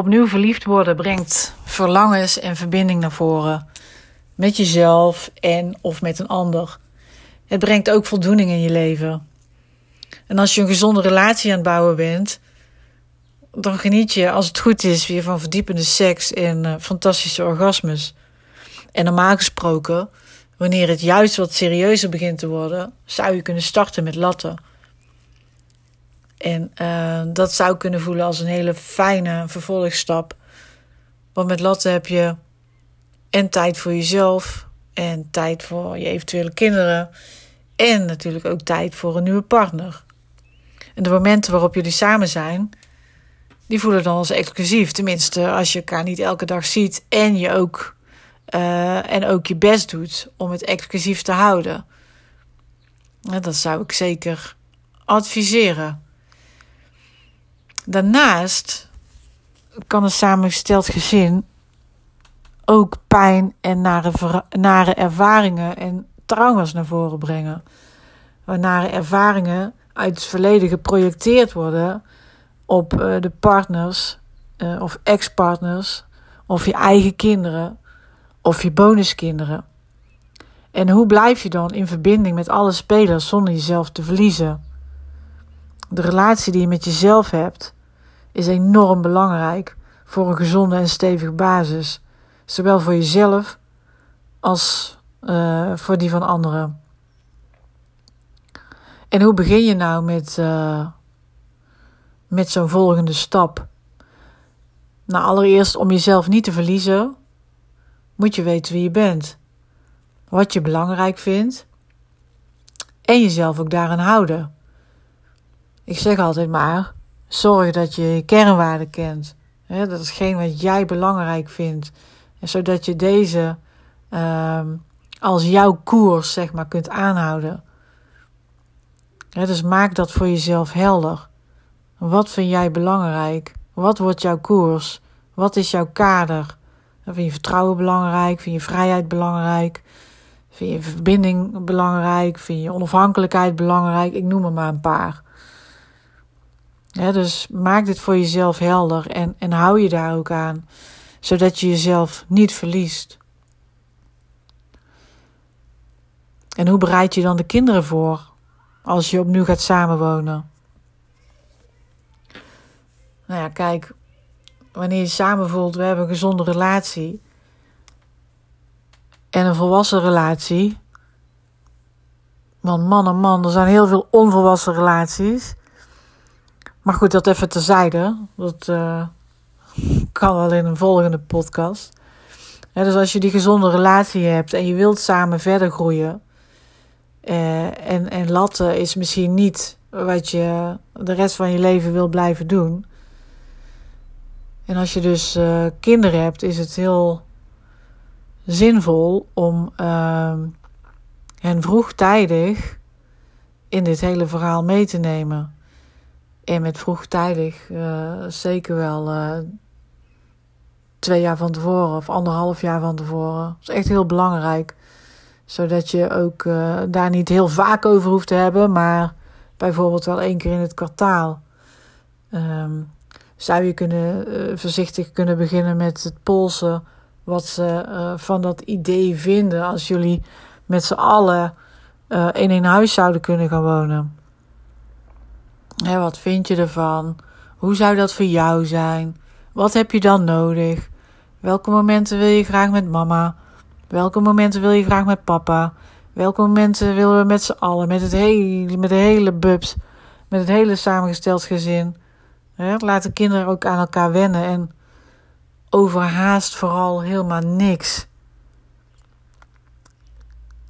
Opnieuw verliefd worden brengt verlangens en verbinding naar voren. Met jezelf en of met een ander. Het brengt ook voldoening in je leven. En als je een gezonde relatie aan het bouwen bent, dan geniet je, als het goed is, weer van verdiepende seks en fantastische orgasmes. En normaal gesproken, wanneer het juist wat serieuzer begint te worden, zou je kunnen starten met latten. En dat zou kunnen voelen als een hele fijne vervolgstap. Want met latten heb je en tijd voor jezelf en tijd voor je eventuele kinderen. En natuurlijk ook tijd voor een nieuwe partner. En de momenten waarop jullie samen zijn, die voelen dan als exclusief. Tenminste, als je elkaar niet elke dag ziet en je ook, je best doet om het exclusief te houden. En dat zou ik zeker adviseren. Daarnaast kan een samengesteld gezin ook pijn en nare ervaringen en trauma's naar voren brengen. Waar nare ervaringen uit het verleden geprojecteerd worden op de partners of ex-partners of je eigen kinderen of je bonuskinderen. En hoe blijf je dan in verbinding met alle spelers zonder jezelf te verliezen? De relatie die je met jezelf hebt is enorm belangrijk voor een gezonde en stevige basis. Zowel voor jezelf als voor die van anderen. En hoe begin je nou met zo'n volgende stap? Nou, allereerst om jezelf niet te verliezen, moet je weten wie je bent. Wat je belangrijk vindt. En jezelf ook daaraan houden. Ik zeg altijd maar, zorg dat je je kernwaarden kent. Dat is geen wat jij belangrijk vindt. Zodat je deze als jouw koers zeg maar kunt aanhouden. Dus maak dat voor jezelf helder. Wat vind jij belangrijk? Wat wordt jouw koers? Wat is jouw kader? Vind je vertrouwen belangrijk? Vind je vrijheid belangrijk? Vind je verbinding belangrijk? Vind je onafhankelijkheid belangrijk? Ik noem er maar een paar. Dus maak dit voor jezelf helder en hou je daar ook aan. Zodat je jezelf niet verliest. En hoe bereid je dan de kinderen voor als je opnieuw gaat samenwonen? Nou ja, kijk, wanneer je samen voelt, we hebben een gezonde relatie en een volwassen relatie. Want man en man, er zijn heel veel onvolwassen relaties. Maar goed, dat even terzijde. Dat kan wel in een volgende podcast. Ja, dus als je die gezonde relatie hebt en je wilt samen verder groeien. En latten is misschien niet wat je de rest van je leven wil blijven doen. En als je dus kinderen hebt, is het heel zinvol om hen vroegtijdig in dit hele verhaal mee te nemen. En met vroegtijdig zeker wel 2 jaar van tevoren of 1,5 jaar van tevoren. Dat is echt heel belangrijk. Zodat je ook daar niet heel vaak over hoeft te hebben. Maar bijvoorbeeld wel 1 keer in het kwartaal. Zou je voorzichtig kunnen beginnen met het polsen. Wat ze van dat idee vinden. Als jullie met z'n allen in een huis zouden kunnen gaan wonen. Hè, wat vind je ervan? Hoe zou dat voor jou zijn? Wat heb je dan nodig? Welke momenten wil je graag met mama? Welke momenten wil je graag met papa? Welke momenten willen we met z'n allen? Met de hele bubs. Met het hele samengesteld gezin. Hè, laat de kinderen ook aan elkaar wennen. En overhaast vooral helemaal niks.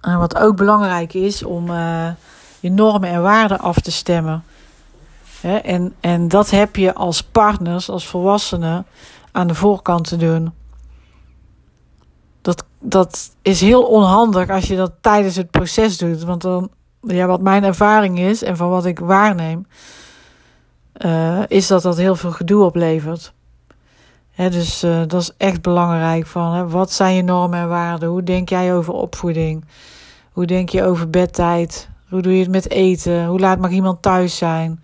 En wat ook belangrijk is om je normen en waarden af te stemmen. He, en dat heb je als partners, als volwassenen, aan de voorkant te doen. Dat is heel onhandig als je dat tijdens het proces doet. Want dan, ja, wat mijn ervaring is en van wat ik waarneem, is dat heel veel gedoe oplevert. He, dus dat is echt belangrijk. Wat zijn je normen en waarden? Hoe denk jij over opvoeding? Hoe denk je over bedtijd? Hoe doe je het met eten? Hoe laat mag iemand thuis zijn?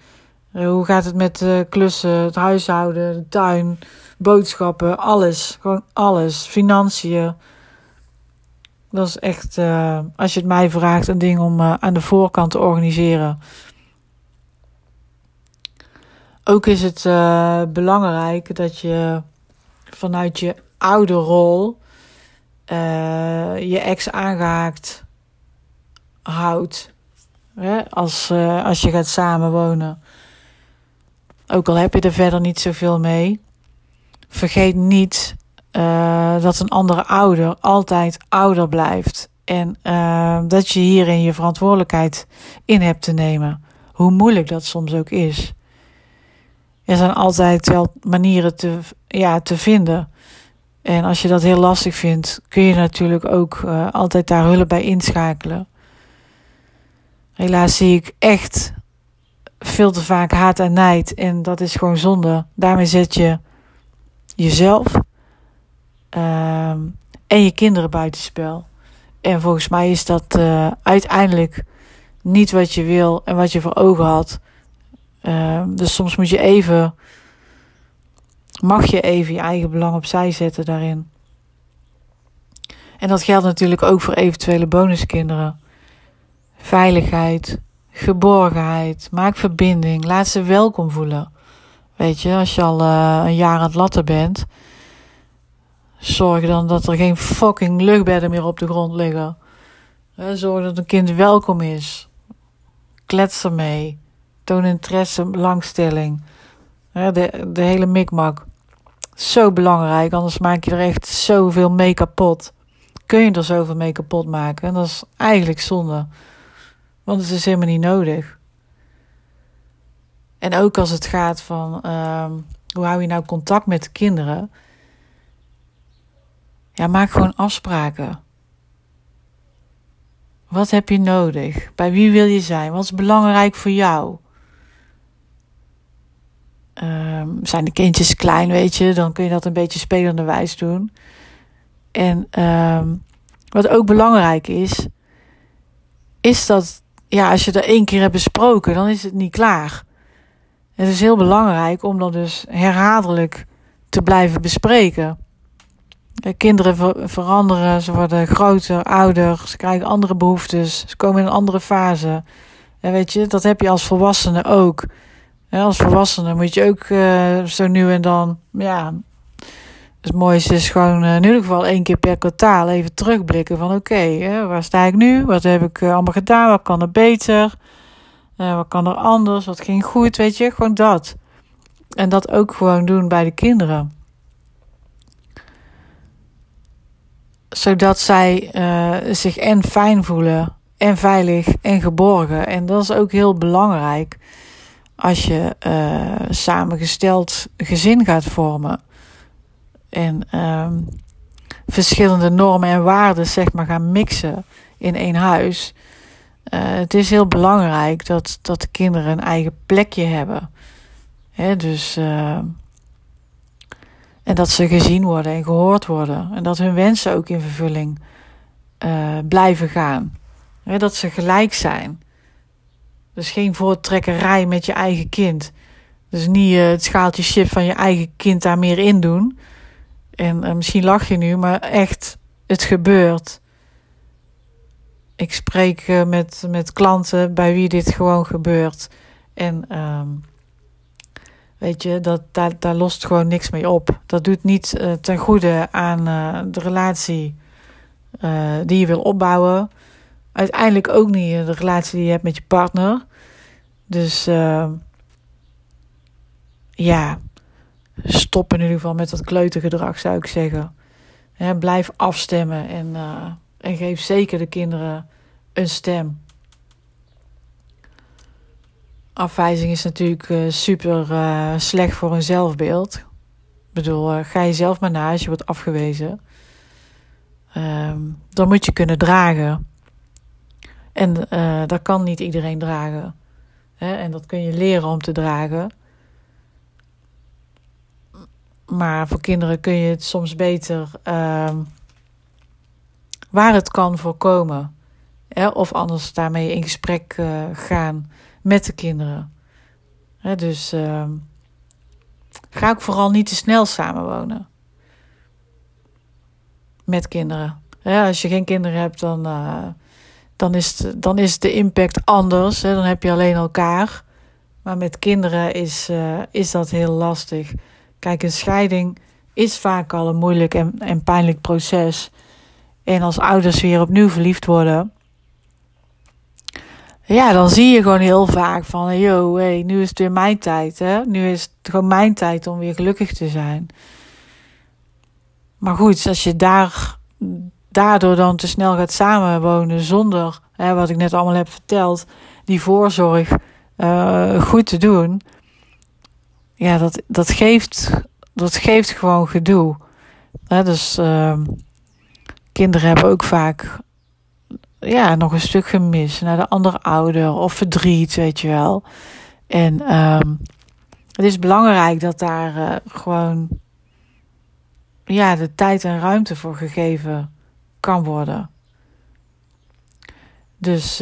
Hoe gaat het met klussen, het huishouden, de tuin, boodschappen, alles. Gewoon alles. Financiën. Dat is echt, als je het mij vraagt, een ding om aan de voorkant te organiseren. Ook is het belangrijk dat je vanuit je oude rol je ex aangehaakt houdt. Hè? Als je gaat samenwonen. Ook al heb je er verder niet zoveel mee. Vergeet niet dat een andere ouder altijd ouder blijft. En dat je hierin je verantwoordelijkheid in hebt te nemen. Hoe moeilijk dat soms ook is. Er zijn altijd wel manieren te vinden. En als je dat heel lastig vindt, kun je natuurlijk ook altijd daar hulp bij inschakelen. Helaas zie ik echt veel te vaak haat en nijd. En dat is gewoon zonde. Daarmee zet je jezelf en je kinderen buitenspel. En volgens mij is dat uiteindelijk niet wat je wil en wat je voor ogen had. Dus soms mag je even je eigen belang opzij zetten daarin. En dat geldt natuurlijk ook voor eventuele bonuskinderen. Veiligheid, geborgenheid, maak verbinding, laat ze welkom voelen. Weet je, als je al een jaar aan het latten bent, zorg dan dat er geen fucking luchtbedden meer op de grond liggen. Zorg dat een kind welkom is. Klets ermee. Toon interesse, belangstelling. De hele mikmak. Zo belangrijk, anders maak je er echt zoveel mee kapot. Kun je er zoveel mee kapot maken? En dat is eigenlijk zonde. Want het is helemaal niet nodig. En ook als het gaat van hoe hou je nou contact met de kinderen? Ja, maak gewoon afspraken. Wat heb je nodig? Bij wie wil je zijn? Wat is belangrijk voor jou? Zijn de kindjes klein, weet je? Dan kun je dat een beetje spelenderwijs doen. En wat ook belangrijk is, is dat, ja, als je er 1 keer hebt besproken, dan is het niet klaar. Het is heel belangrijk om dat dus herhaaldelijk te blijven bespreken. Kinderen veranderen, ze worden groter, ouder, ze krijgen andere behoeftes, ze komen in een andere fase. En weet je, dat heb je als volwassene ook. En als volwassene moet je ook zo nu en dan, ja, het mooiste is gewoon in ieder geval 1 keer per kwartaal even terugblikken van oké, waar sta ik nu? Wat heb ik allemaal gedaan? Wat kan er beter? Wat kan er anders? Wat ging goed? Weet je, gewoon dat. En dat ook gewoon doen bij de kinderen. Zodat zij zich en fijn voelen, en veilig, en geborgen. En dat is ook heel belangrijk als je samengesteld gezin gaat vormen. En verschillende normen en waarden, zeg maar, gaan mixen in 1 huis. Het is heel belangrijk dat de kinderen een eigen plekje hebben. Hè, dus en dat ze gezien worden en gehoord worden. En dat hun wensen ook in vervulling blijven gaan. Hè, dat ze gelijk zijn. Dus geen voortrekkerij met je eigen kind. Dus niet het schaaltje chips van je eigen kind daar meer in doen. En misschien lach je nu, maar echt, het gebeurt. Ik spreek met klanten bij wie dit gewoon gebeurt. En weet je, daar lost gewoon niks mee op. Dat doet niet ten goede aan de relatie die je wil opbouwen. Uiteindelijk ook niet de relatie die je hebt met je partner. Dus ja, stop in ieder geval met dat kleutergedrag, zou ik zeggen. He, blijf afstemmen en geef zeker de kinderen een stem. Afwijzing is natuurlijk super slecht voor hun zelfbeeld. Ik bedoel, ga je zelf maar na als je wordt afgewezen. Dan moet je kunnen dragen. En dat kan niet iedereen dragen. He, en dat kun je leren om te dragen. Maar voor kinderen kun je het soms beter waar het kan voorkomen. Hè? Of anders daarmee in gesprek gaan met de kinderen. Hè? Dus Ga ook vooral niet te snel samenwonen met kinderen. Ja, als je geen kinderen hebt, dan is de impact anders. Hè? Dan heb je alleen elkaar. Maar met kinderen is dat heel lastig. Kijk, een scheiding is vaak al een moeilijk en pijnlijk proces. En als ouders weer opnieuw verliefd worden, ja, dan zie je gewoon heel vaak van, yo, hey, nu is het weer mijn tijd. Hè? Nu is het gewoon mijn tijd om weer gelukkig te zijn. Maar goed, als je daardoor dan te snel gaat samenwonen zonder, hè, wat ik net allemaal heb verteld, die voorzorg goed te doen. Ja, dat geeft gewoon gedoe. Hè, dus kinderen hebben ook vaak, ja, nog een stuk gemis naar de andere ouder of verdriet, weet je wel. En het is belangrijk dat daar gewoon, ja, de tijd en ruimte voor gegeven kan worden. Dus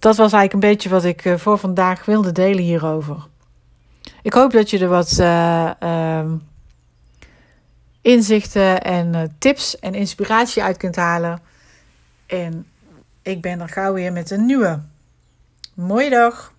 dat was eigenlijk een beetje wat ik voor vandaag wilde delen hierover. Ik hoop dat je er wat inzichten en tips en inspiratie uit kunt halen. En ik ben er gauw weer met een nieuwe. Mooie dag!